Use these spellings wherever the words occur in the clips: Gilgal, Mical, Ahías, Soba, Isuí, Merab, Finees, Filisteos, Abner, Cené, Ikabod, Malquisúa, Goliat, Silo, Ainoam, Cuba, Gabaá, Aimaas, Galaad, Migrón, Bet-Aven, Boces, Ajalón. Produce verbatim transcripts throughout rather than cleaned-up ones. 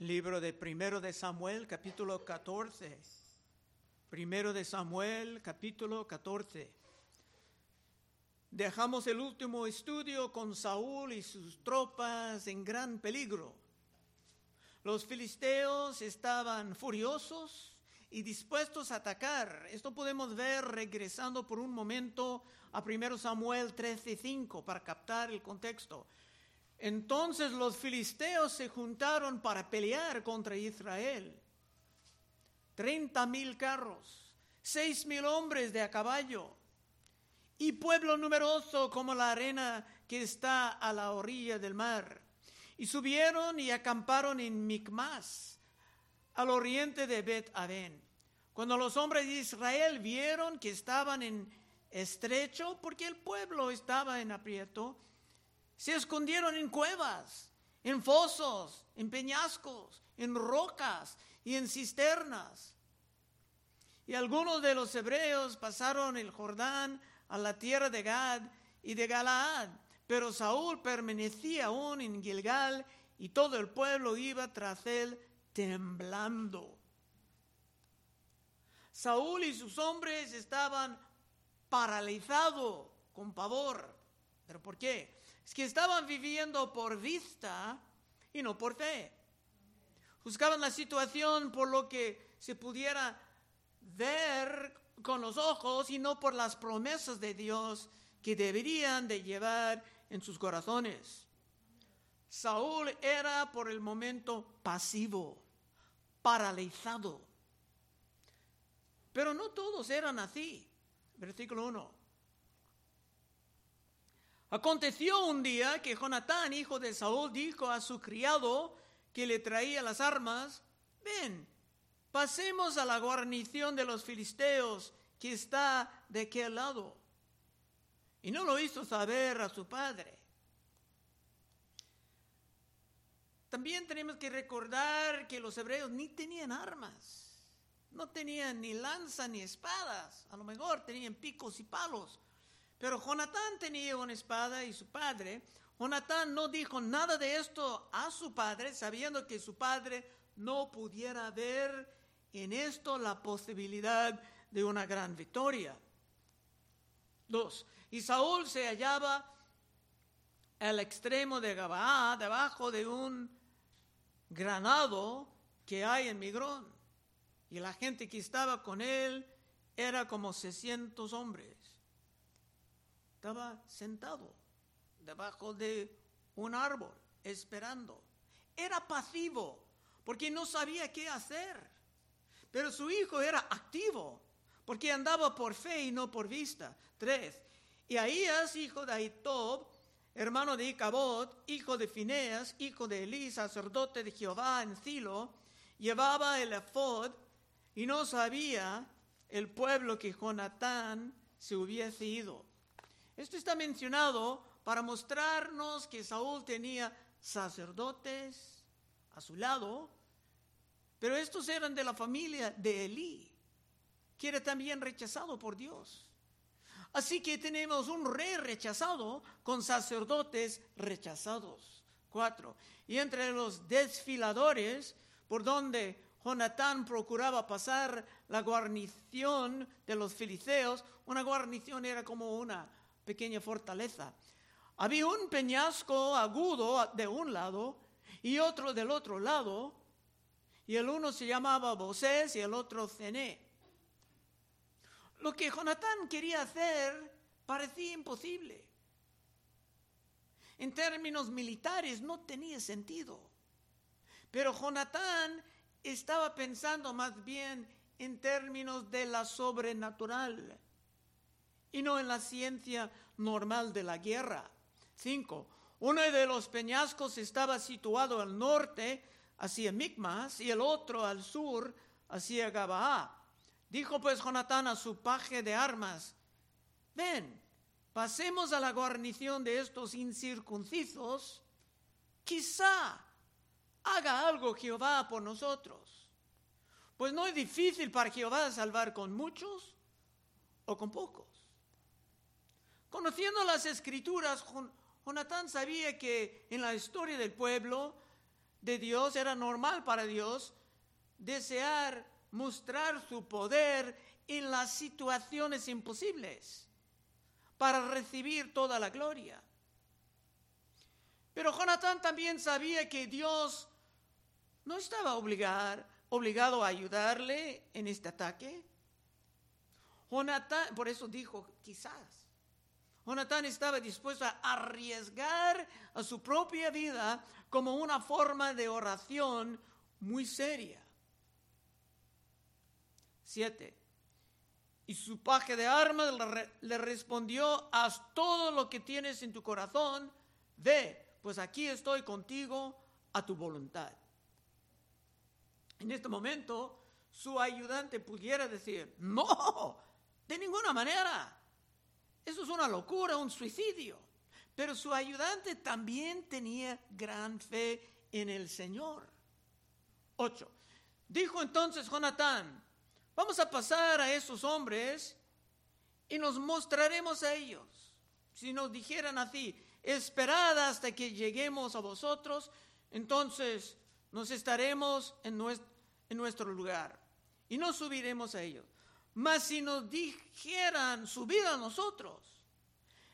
Libro de Primero de Samuel, capítulo catorce. Primero de Samuel, capítulo catorce. Dejamos el último estudio con Saúl y sus tropas en gran peligro. Los filisteos estaban furiosos y dispuestos a atacar. Esto podemos ver regresando por un momento a Primero Samuel trece cinco para captar el contexto. Entonces los filisteos se juntaron para pelear contra Israel. Treinta mil carros, seis mil hombres de a caballo y pueblo numeroso como la arena que está a la orilla del mar. Y subieron y acamparon en Micmás, al oriente de Bet-Aven. Cuando los hombres de Israel vieron que estaban en estrecho, porque el pueblo estaba en aprieto, se escondieron en cuevas, en fosos, en peñascos, en rocas y en cisternas. Y algunos de los hebreos pasaron el Jordán a la tierra de Gad y de Galaad, pero Saúl permanecía aún en Gilgal y todo el pueblo iba tras él temblando. Saúl y sus hombres estaban paralizados con pavor. ¿Pero por qué? Es que estaban viviendo por vista y no por fe. Juzgaban la situación por lo que se pudiera ver con los ojos y no por las promesas de Dios que deberían de llevar en sus corazones. Saúl era por el momento pasivo, paralizado. Pero no todos eran así. Versículo uno. Aconteció un día que Jonatán, hijo de Saúl, dijo a su criado que le traía las armas: ven, pasemos a la guarnición de los filisteos que está de aquel lado. Y no lo hizo saber a su padre. También tenemos que recordar que los hebreos ni tenían armas, no tenían ni lanza ni espadas, a lo mejor tenían picos y palos. Pero Jonatán tenía una espada y su padre. Jonatán no dijo nada de esto a su padre, sabiendo que su padre no pudiera ver en esto la posibilidad de una gran victoria. Dos, y Saúl se hallaba al extremo de Gabaá, debajo de un granado que hay en Migrón. Y la gente que estaba con él era como seiscientos hombres. Estaba sentado debajo de un árbol, esperando. Era pasivo, porque no sabía qué hacer. Pero su hijo era activo, porque andaba por fe y no por vista. Tres, y Ahías, hijo de Itob, hermano de Ikabod, hijo de Finees, hijo de Elí, sacerdote de Jehová en Silo, llevaba el efod, y no sabía el pueblo que Jonatán se hubiese ido. Esto está mencionado para mostrarnos que Saúl tenía sacerdotes a su lado, pero estos eran de la familia de Elí, que era también rechazado por Dios. Así que tenemos un rey rechazado con sacerdotes rechazados. Cuatro, y entre los desfiladores por donde Jonatán procuraba pasar la guarnición de los filisteos, una guarnición era como una pequeña fortaleza. Había un peñasco agudo de un lado y otro del otro lado, y el uno se llamaba Boces y el otro Cené. Lo que Jonatán quería hacer parecía imposible. En términos militares no tenía sentido, pero Jonatán estaba pensando más bien en términos de la sobrenatural y no en la ciencia normal de la guerra. Cinco, uno de los peñascos estaba situado al norte, hacia Micmas, y el otro al sur, hacia Gabaá. Dijo pues Jonatán a su paje de armas: ven, pasemos a la guarnición de estos incircuncisos, quizá haga algo Jehová por nosotros. Pues no es difícil para Jehová salvar con muchos o con pocos. Conociendo las escrituras, Jonatán sabía que en la historia del pueblo de Dios, era normal para Dios desear mostrar su poder en las situaciones imposibles para recibir toda la gloria. Pero Jonatán también sabía que Dios no estaba obligar, obligado a ayudarle en este ataque. Jonatán, por eso dijo quizás, Jonatán estaba dispuesto a arriesgar a su propia vida como una forma de oración muy seria. Siete. Y su paje de armas le respondió: haz todo lo que tienes en tu corazón, ve, pues aquí estoy contigo a tu voluntad. En este momento, su ayudante pudiera decir: no, de ninguna manera. Eso es una locura, un suicidio. Pero su ayudante también tenía gran fe en el Señor. Ocho. Dijo entonces Jonatán: vamos a pasar a esos hombres y nos mostraremos a ellos. Si nos dijeran así: esperad hasta que lleguemos a vosotros, entonces nos estaremos en nuestro, en nuestro lugar y no subiremos a ellos. Mas si nos dijeran: subid a nosotros,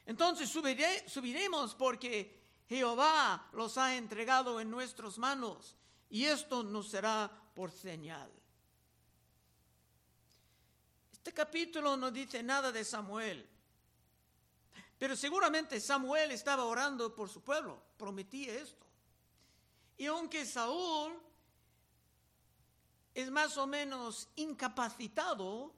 entonces subire, subiremos, porque Jehová los ha entregado en nuestras manos, y esto nos será por señal. Este capítulo no dice nada de Samuel, pero seguramente Samuel estaba orando por su pueblo, prometía esto. Y aunque Saúl es más o menos incapacitado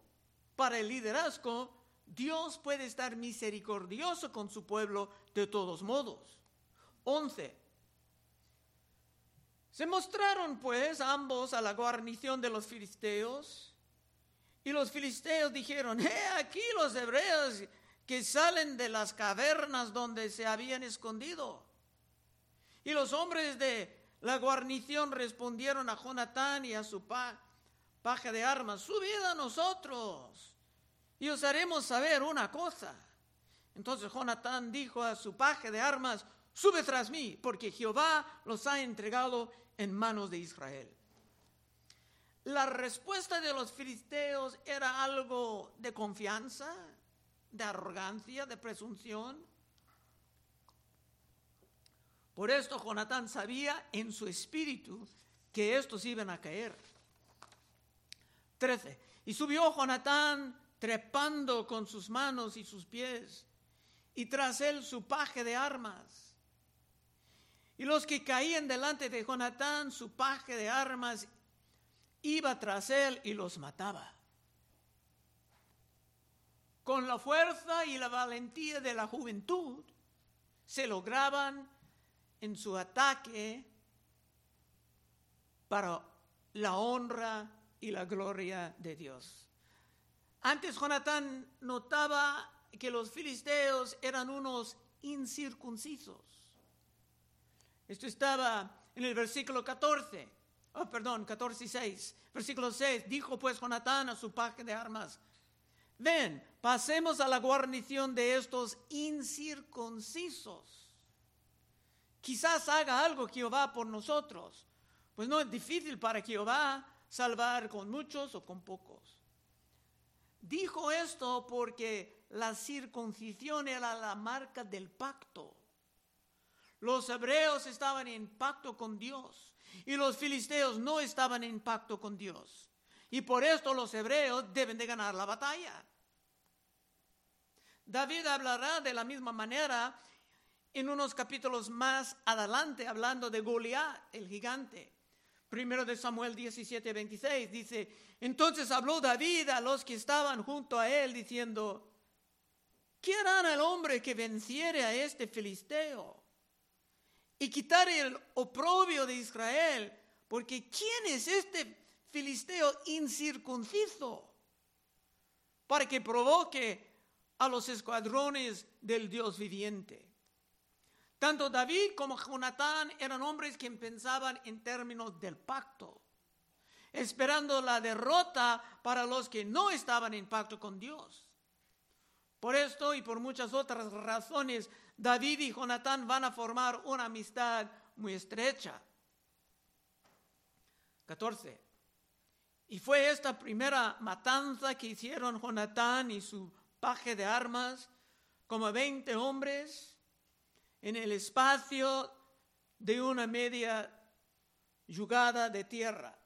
para el liderazgo, Dios puede estar misericordioso con su pueblo de todos modos. Once. Se mostraron pues ambos a la guarnición de los filisteos, y los filisteos dijeron: ¡eh, aquí los hebreos que salen de las cavernas donde se habían escondido! Y los hombres de la guarnición respondieron a Jonatán y a su pa, paje de armas: subid a nosotros y os haremos saber una cosa. Entonces Jonatán dijo a su paje de armas: sube tras mí, porque Jehová los ha entregado en manos de Israel. La respuesta de los filisteos era algo de confianza, de arrogancia, de presunción. Por esto Jonatán sabía en su espíritu que estos iban a caer. Trece. Y subió Jonatán trepando con sus manos y sus pies, y tras él su paje de armas. Y los que caían delante de Jonatán, su paje de armas iba tras él y los mataba. Con la fuerza y la valentía de la juventud, se lograban en su ataque para la honra y la gloria de Dios. Antes Jonatán notaba que los filisteos eran unos incircuncisos. Esto estaba en el versículo catorce, oh, perdón, catorce seis. Versículo seis, dijo pues Jonatán a su paje de armas: ven, pasemos a la guarnición de estos incircuncisos. Quizás haga algo Jehová por nosotros, pues no es difícil para Jehová salvar con muchos o con pocos. Dijo esto porque la circuncisión era la marca del pacto. Los hebreos estaban en pacto con Dios y los filisteos no estaban en pacto con Dios. Y por esto los hebreos deben de ganar la batalla. David hablará de la misma manera en unos capítulos más adelante, hablando de Goliat, el gigante. Primero de Samuel diecisiete, veintiséis dice: entonces habló David a los que estaban junto a él diciendo: ¿qué hará el hombre que venciere a este filisteo y quitare el oprobio de Israel? Porque ¿quién es este filisteo? filisteo incircunciso, para que provoque a los escuadrones del Dios viviente. Tanto David como Jonatán eran hombres que pensaban en términos del pacto, esperando la derrota para los que no estaban en pacto con Dios. Por esto y por muchas otras razones, David y Jonatán van a formar una amistad muy estrecha. catorce. Y fue esta primera matanza que hicieron Jonatán y su paje de armas, como veinte hombres, en el espacio de una media yugada de tierra.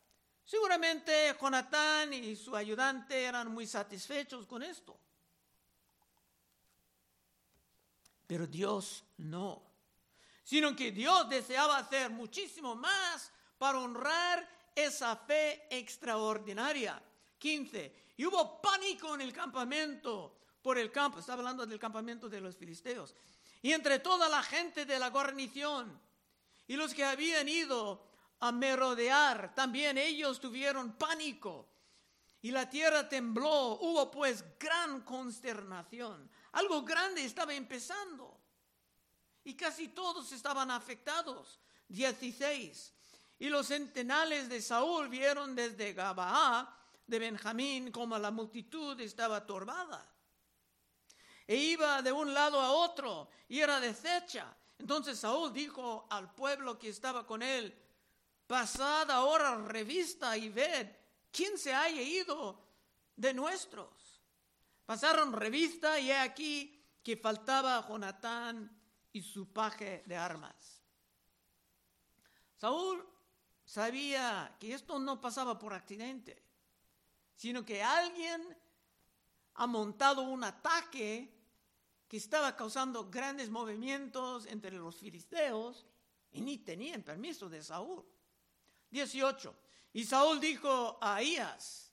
Seguramente Jonatán y su ayudante eran muy satisfechos con esto. Pero Dios no, sino que Dios deseaba hacer muchísimo más para honrar esa fe extraordinaria. quince. Y hubo pánico en el campamento, por el campo, está hablando del campamento de los filisteos, y entre toda la gente de la guarnición y los que habían ido a merodear, también ellos tuvieron pánico, y la tierra tembló, hubo pues gran consternación. Algo grande estaba empezando, y casi todos estaban afectados. dieciséis. Y los centenales de Saúl vieron desde Gabaá de Benjamín como la multitud estaba turbada, e iba de un lado a otro, y era deshecha. Entonces Saúl dijo al pueblo que estaba con él: pasad ahora revista y ved quién se haya ido de nuestros. Pasaron revista, y he aquí que faltaba Jonatán y su paje de armas. Saúl sabía que esto no pasaba por accidente, sino que alguien ha montado un ataque que estaba causando grandes movimientos entre los filisteos, y ni tenían permiso de Saúl. dieciocho. Y Saúl dijo a Ahías: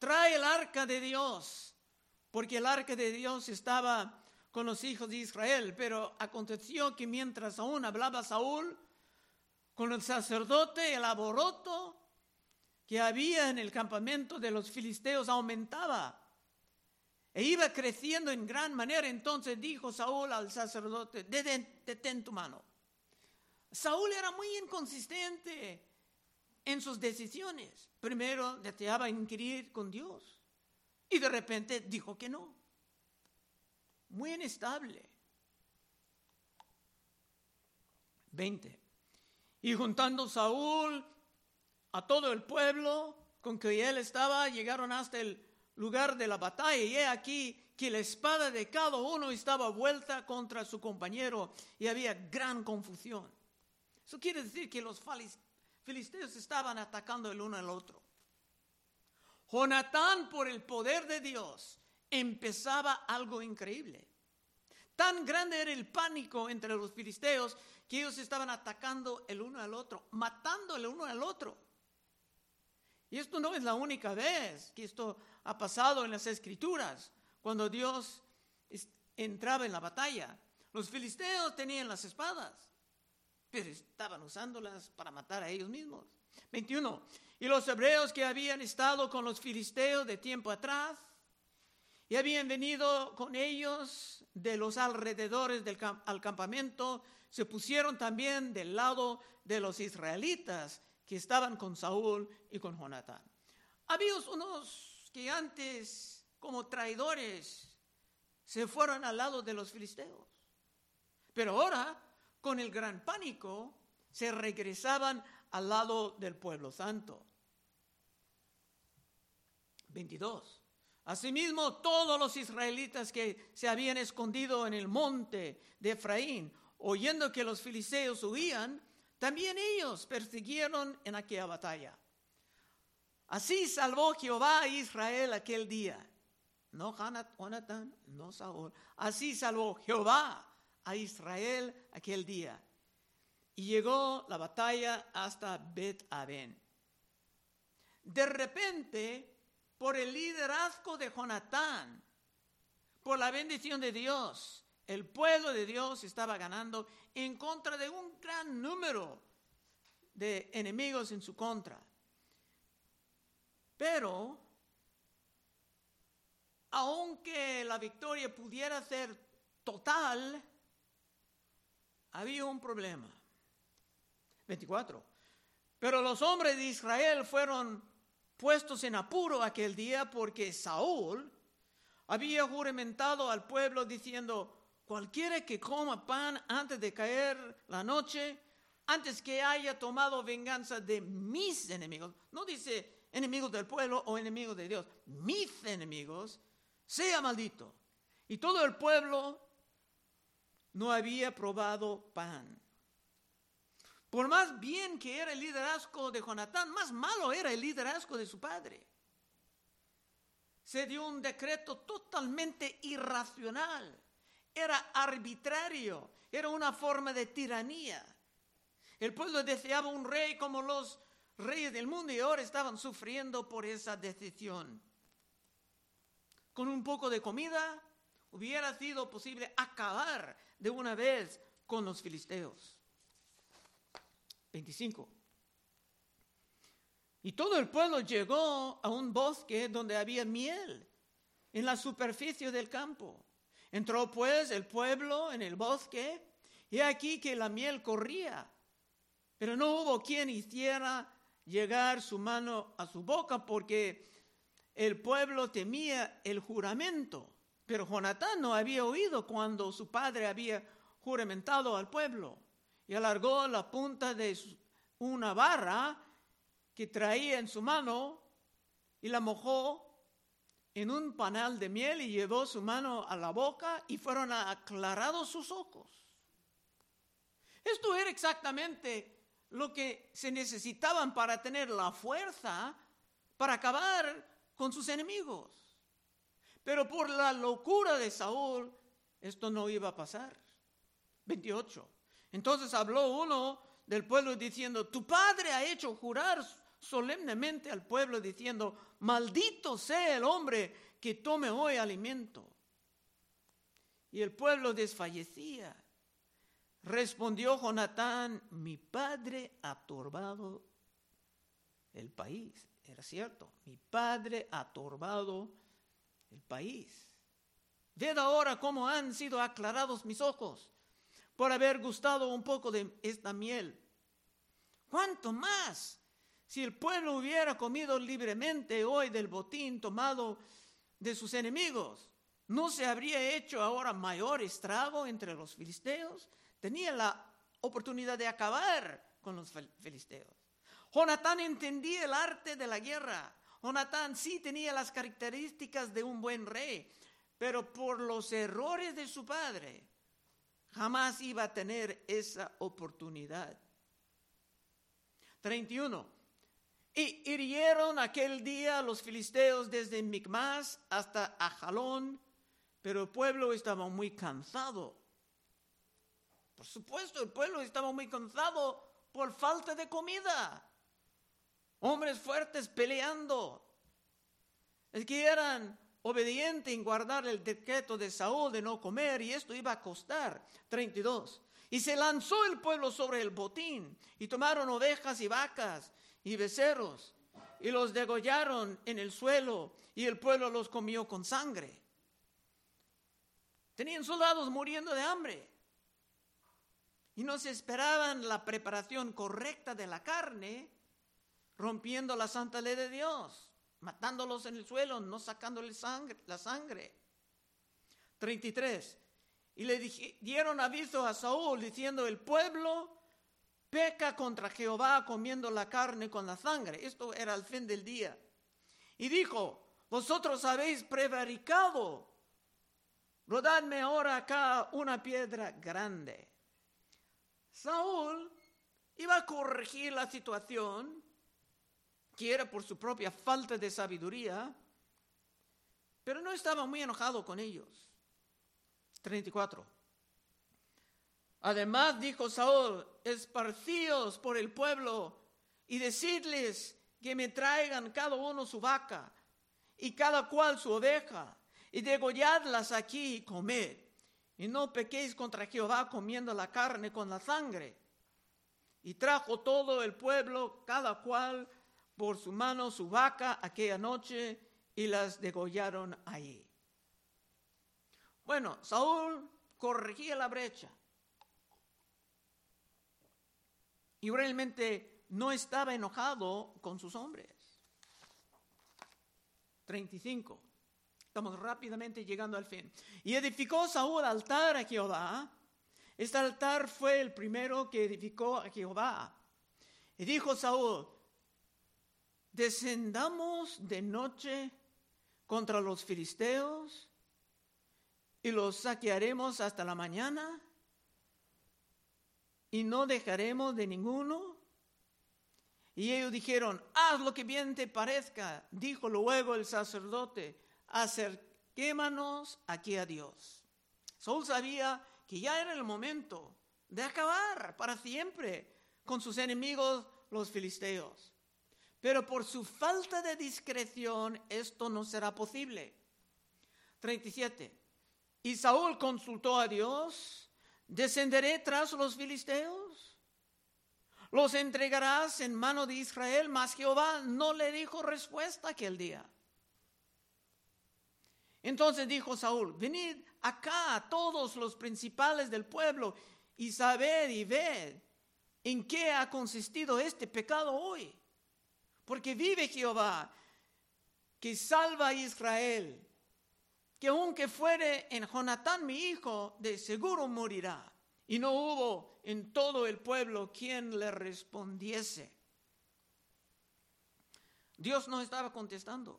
trae el arca de Dios, porque el arca de Dios estaba con los hijos de Israel. Pero aconteció que mientras aún hablaba Saúl con el sacerdote, el alboroto que había en el campamento de los filisteos aumentaba e iba creciendo en gran manera. Entonces dijo Saúl al sacerdote: detén, detén tu mano. Saúl era muy inconsistente en sus decisiones. Primero deseaba inquirir con Dios, y de repente dijo que no. Muy inestable. veinte. Y juntando Saúl a todo el pueblo con que él estaba, llegaron hasta el lugar de la batalla, y he aquí que la espada de cada uno estaba vuelta contra su compañero, y había gran confusión. Eso quiere decir que los filisteos estaban atacando el uno al otro. Jonatán, por el poder de Dios, empezaba algo increíble. Tan grande era el pánico entre los filisteos que ellos estaban atacando el uno al otro, matando el uno al otro. Y esto no es la única vez que esto ha pasado en las Escrituras, cuando Dios entraba en la batalla. Los filisteos tenían las espadas, pero estaban usándolas para matar a ellos mismos. veintiuno. Y los hebreos que habían estado con los filisteos de tiempo atrás y habían venido con ellos de los alrededores del camp- al campamento, se pusieron también del lado de los israelitas que estaban con Saúl y con Jonatán. Había unos que antes, como traidores, se fueron al lado de los filisteos, pero ahora, con el gran pánico, se regresaban al lado del pueblo santo. veintidós. Asimismo, todos los israelitas que se habían escondido en el monte de Efraín, oyendo que los filisteos huían, también ellos persiguieron en aquella batalla. Así salvó Jehová a Israel aquel día. No Jonatán, no Saúl. Así salvó Jehová a Israel aquel día. Y llegó la batalla hasta Bet-Aven. De repente, por el liderazgo de Jonatán, por la bendición de Dios, el pueblo de Dios estaba ganando en contra de un gran número de enemigos en su contra. Pero, aunque la victoria pudiera ser total, había un problema. veinticuatro. Pero los hombres de Israel fueron puestos en apuro aquel día, porque Saúl había juramentado al pueblo diciendo: cualquiera que coma pan antes de caer la noche, antes que haya tomado venganza de mis enemigos. No dice enemigos del pueblo o enemigos de Dios. Mis enemigos, sea maldito. Y todo el pueblo no había probado pan. Por más bien que era el liderazgo de Jonatán, más malo era el liderazgo de su padre. Se dio un decreto totalmente irracional, era arbitrario, era una forma de tiranía. El pueblo deseaba un rey como los reyes del mundo y ahora estaban sufriendo por esa decisión. Con un poco de comida hubiera sido posible acabar de una vez con los filisteos. veinticinco. Y todo el pueblo llegó a un bosque donde había miel en la superficie del campo. Entró pues el pueblo en el bosque, y aquí que la miel corría, pero no hubo quien hiciera llegar su mano a su boca, porque el pueblo temía el juramento. Pero Jonatán no había oído cuando su padre había juramentado al pueblo, y alargó la punta de una barra que traía en su mano y la mojó en un panal de miel y llevó su mano a la boca y fueron aclarados sus ojos. Esto era exactamente lo que se necesitaban para tener la fuerza para acabar con sus enemigos. Pero por la locura de Saúl, esto no iba a pasar. veintiocho. Entonces habló uno del pueblo diciendo: tu padre ha hecho jurar solemnemente al pueblo diciendo: maldito sea el hombre que tome hoy alimento. Y el pueblo desfallecía. Respondió Jonatán: mi padre ha turbado el país. Era cierto, mi padre ha turbado el país. Ved ahora cómo han sido aclarados mis ojos por haber gustado un poco de esta miel. ¿Cuánto más si el pueblo hubiera comido libremente hoy del botín tomado de sus enemigos? ¿No se habría hecho ahora mayor estrago entre los filisteos? Tenía la oportunidad de acabar con los filisteos. Jonatán entendía el arte de la guerra. Jonatán sí tenía las características de un buen rey, pero por los errores de su padre jamás iba a tener esa oportunidad. treinta y uno. Y hirieron aquel día los filisteos desde Micmás hasta Ajalón, pero el pueblo estaba muy cansado. Por supuesto, el pueblo estaba muy cansado por falta de comida. Hombres fuertes peleando. Es que eran obediente en guardar el decreto de Saúl de no comer, y esto iba a costar. treinta y dos. Y se lanzó el pueblo sobre el botín, y tomaron ovejas y vacas y becerros, y los degollaron en el suelo, y el pueblo los comió con sangre. Tenían soldados muriendo de hambre, y no se esperaban la preparación correcta de la carne, rompiendo la santa ley de Dios, matándolos en el suelo, no sacándoles sangre, la sangre. treinta y tres. Y le di- dieron aviso a Saúl diciendo: el pueblo peca contra Jehová comiendo la carne con la sangre. Esto era al fin del día. Y dijo: vosotros habéis prevaricado. Rodadme ahora acá una piedra grande. Saúl iba a corregir la situación, que era por su propia falta de sabiduría, pero no estaba muy enojado con ellos. treinta y cuatro. Además dijo Saúl: esparcíos por el pueblo y decidles que me traigan cada uno su vaca y cada cual su oveja, y degolladlas aquí y comed, y no pequéis contra Jehová comiendo la carne con la sangre. Y trajo todo el pueblo, cada cual por su mano su vaca aquella noche, y las degollaron allí. Bueno, Saúl corregía la brecha y realmente no estaba enojado con sus hombres. treinta y cinco. Estamos rápidamente llegando al fin. Y edificó Saúl altar a Jehová Este altar fue el primero que edificó a Jehová. Y dijo Saúl: descendamos de noche contra los filisteos y los saquearemos hasta la mañana y no dejaremos de ninguno. Y ellos dijeron: haz lo que bien te parezca. Dijo luego el sacerdote: acerquémonos aquí a Dios. Saúl sabía que ya era el momento de acabar para siempre con sus enemigos, los filisteos. Pero por su falta de discreción, esto no será posible. treinta y siete. Y Saúl consultó a Dios: ¿descenderé tras los filisteos? ¿Los entregarás en mano de Israel? Mas Jehová no le dijo respuesta aquel día. Entonces dijo Saúl: venid acá todos los principales del pueblo y sabed y ved en qué ha consistido este pecado hoy. Porque vive Jehová, que salva a Israel, que aunque fuere en Jonatán mi hijo, de seguro morirá. Y no hubo en todo el pueblo quien le respondiese. Dios no estaba contestando.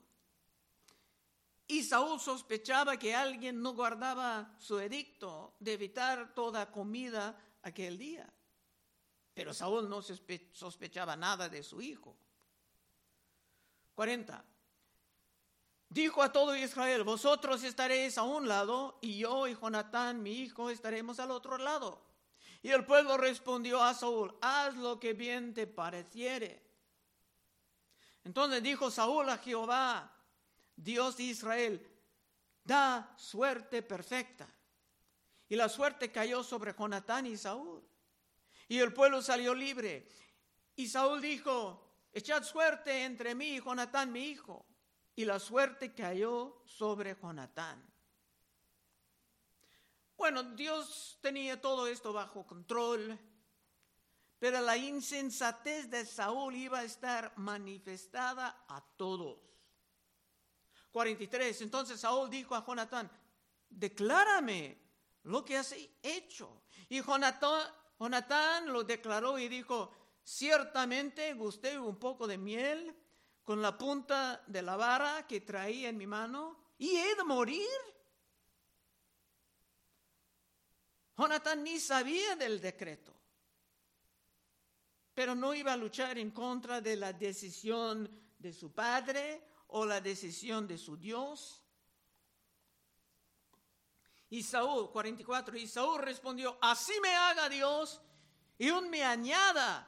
Y Saúl sospechaba que alguien no guardaba su edicto de evitar toda comida aquel día. Pero Saúl no sospe- sospechaba nada de su hijo. cuarenta. Dijo a todo Israel: vosotros estaréis a un lado, y yo y Jonatán, mi hijo, estaremos al otro lado. Y el pueblo respondió a Saúl: haz lo que bien te pareciere. Entonces dijo Saúl a Jehová, Dios de Israel: da suerte perfecta. Y la suerte cayó sobre Jonatán y Saúl. Y el pueblo salió libre. Y Saúl dijo: echad suerte entre mí y Jonatán, mi hijo. Y la suerte cayó sobre Jonatán. Bueno, Dios tenía todo esto bajo control, pero la insensatez de Saúl iba a estar manifestada a todos. cuarenta y tres. Entonces Saúl dijo a Jonatán: declárame lo que has hecho. Y Jonatán, Jonatán lo declaró y dijo: ciertamente gusté un poco de miel con la punta de la vara que traía en mi mano, y he de morir. Jonatán ni sabía del decreto, pero no iba a luchar en contra de la decisión de su padre o la decisión de su Dios. Y Saúl, cuarenta y cuatro, y Saúl respondió: así me haga Dios, y aún me añada,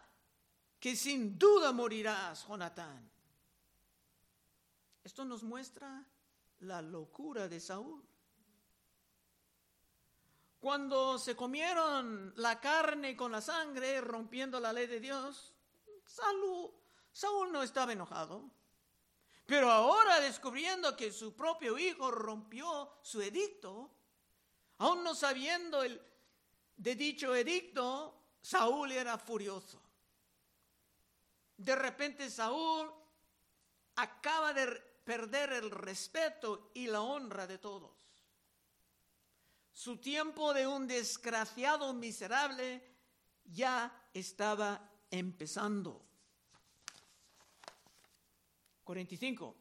que sin duda morirás, Jonatán. Esto nos muestra la locura de Saúl. Cuando se comieron la carne con la sangre, rompiendo la ley de Dios, Saúl, Saúl no estaba enojado. Pero ahora, descubriendo que su propio hijo rompió su edicto, aún no sabiendo el, de dicho edicto, Saúl era furioso. De repente Saúl acaba de perder el respeto y la honra de todos. Su tiempo de un desgraciado miserable ya estaba empezando. cuarenta y cinco.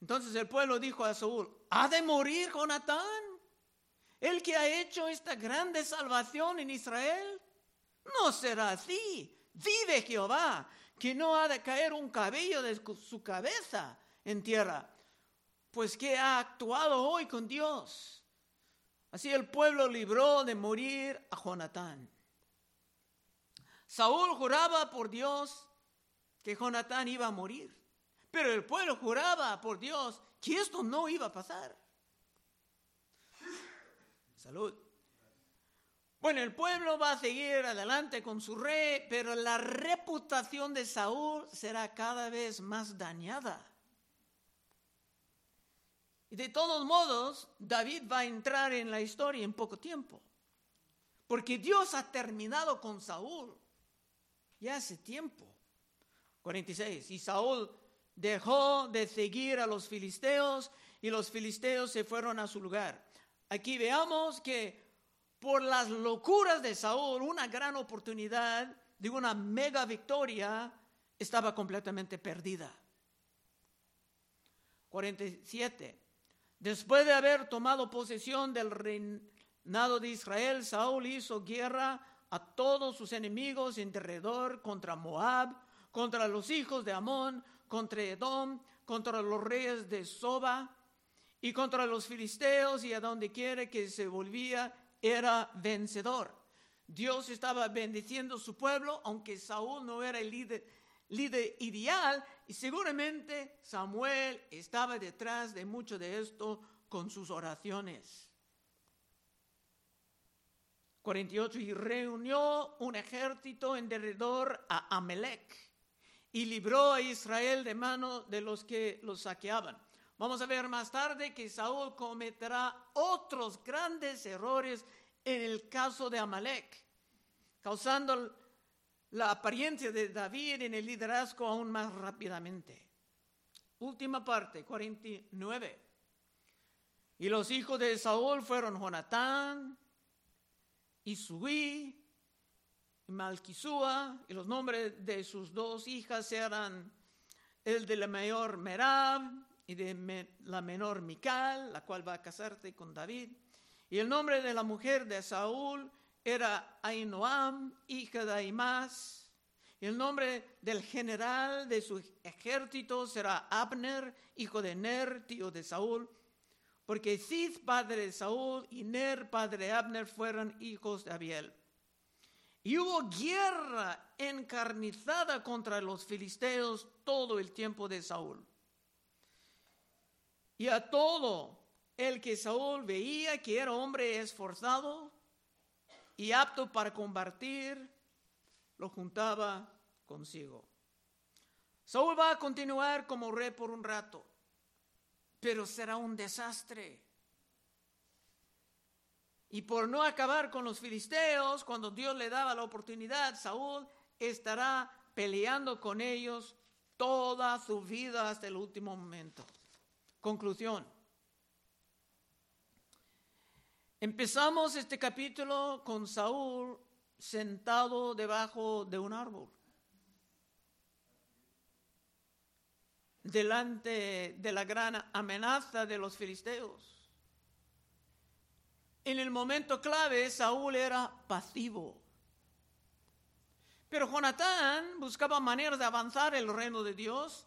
Entonces el pueblo dijo a Saúl: ¿ha de morir Jonatán, el que ha hecho esta grande salvación en Israel? No será así. Vive Jehová, que no ha de caer un cabello de su cabeza en tierra, pues que ha actuado hoy con Dios. Así el pueblo libró de morir a Jonatán. Saúl juraba por Dios que Jonatán iba a morir, pero el pueblo juraba por Dios que esto no iba a pasar. Salud. Bueno, el pueblo va a seguir adelante con su rey, pero la reputación de Saúl será cada vez más dañada. Y de todos modos, David va a entrar en la historia en poco tiempo, porque Dios ha terminado con Saúl ya hace tiempo. cuarenta y seis. Y Saúl dejó de seguir a los filisteos, y los filisteos se fueron a su lugar. Aquí veamos que por las locuras de Saúl, una gran oportunidad de una mega victoria estaba completamente perdida. cuarenta y siete. Después de haber tomado posesión del reinado de Israel, Saúl hizo guerra a todos sus enemigos en derredor, contra Moab, contra los hijos de Amón, contra Edom, contra los reyes de Soba y contra los filisteos, y a donde quiera que se volvía era vencedor. Dios estaba bendiciendo su pueblo, aunque Saúl no era el líder, líder ideal, y seguramente Samuel estaba detrás de mucho de esto con sus oraciones. cuarenta y ocho. Y reunió un ejército en derredor a Amalek y libró a Israel de mano de los que los saqueaban. Vamos a ver más tarde que Saúl cometerá otros grandes errores en el caso de Amalek, causando la apariencia de David en el liderazgo aún más rápidamente. Última parte, cuarenta y nueve. Y los hijos de Saúl fueron Jonatán, Isuí, Malquisúa, y los nombres de sus dos hijas eran el de la mayor Merab y de me, la menor Mical, la cual va a casarse con David. Y el nombre de la mujer de Saúl era Ainoam, hija de Aimaas. Y el nombre del general de su ejército será Abner, hijo de Ner, tío de Saúl, porque Cis, padre de Saúl, y Ner, padre de Abner, fueron hijos de Abiel. Y hubo guerra encarnizada contra los filisteos todo el tiempo de Saúl. Y a todo el que Saúl veía que era hombre esforzado y apto para combatir, lo juntaba consigo. Saúl va a continuar como rey por un rato, pero será un desastre. Y por no acabar con los filisteos, cuando Dios le daba la oportunidad, Saúl estará peleando con ellos toda su vida hasta el último momento. Conclusión. Empezamos este capítulo con Saúl sentado debajo de un árbol, delante de la gran amenaza de los filisteos. En el momento clave, Saúl era pasivo. Pero Jonatán buscaba maneras de avanzar el reino de Dios,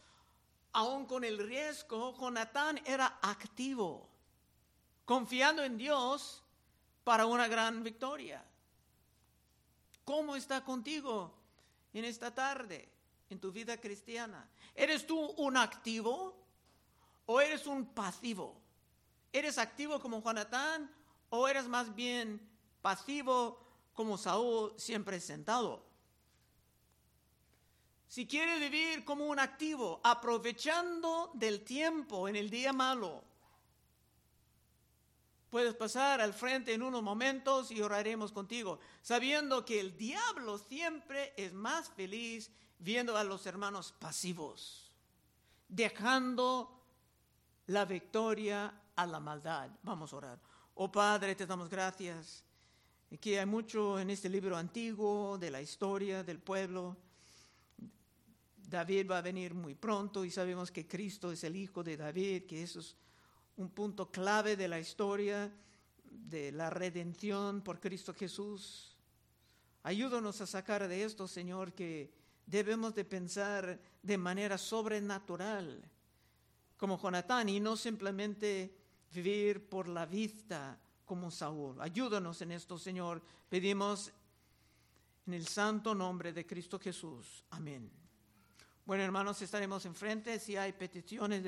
aun con el riesgo. Jonatán era activo, confiando en Dios para una gran victoria. ¿Cómo está contigo en esta tarde, en tu vida cristiana? ¿Eres tú un activo o eres un pasivo? ¿Eres activo como Jonatán o eres más bien pasivo como Saúl, siempre sentado? Si quieres vivir como un activo, aprovechando del tiempo en el día malo, puedes pasar al frente en unos momentos y oraremos contigo, sabiendo que el diablo siempre es más feliz viendo a los hermanos pasivos, dejando la victoria a la maldad. Vamos a orar. Oh Padre, te damos gracias, que hay mucho en este libro antiguo de la historia del pueblo. David va a venir muy pronto y sabemos que Cristo es el hijo de David, que eso es un punto clave de la historia, de la redención por Cristo Jesús. Ayúdanos a sacar de esto, Señor, que debemos de pensar de manera sobrenatural, como Jonatán, y no simplemente vivir por la vista como Saúl. Ayúdanos en esto, Señor. Pedimos en el santo nombre de Cristo Jesús. Amén. Bueno, hermanos, estaremos enfrente si hay peticiones de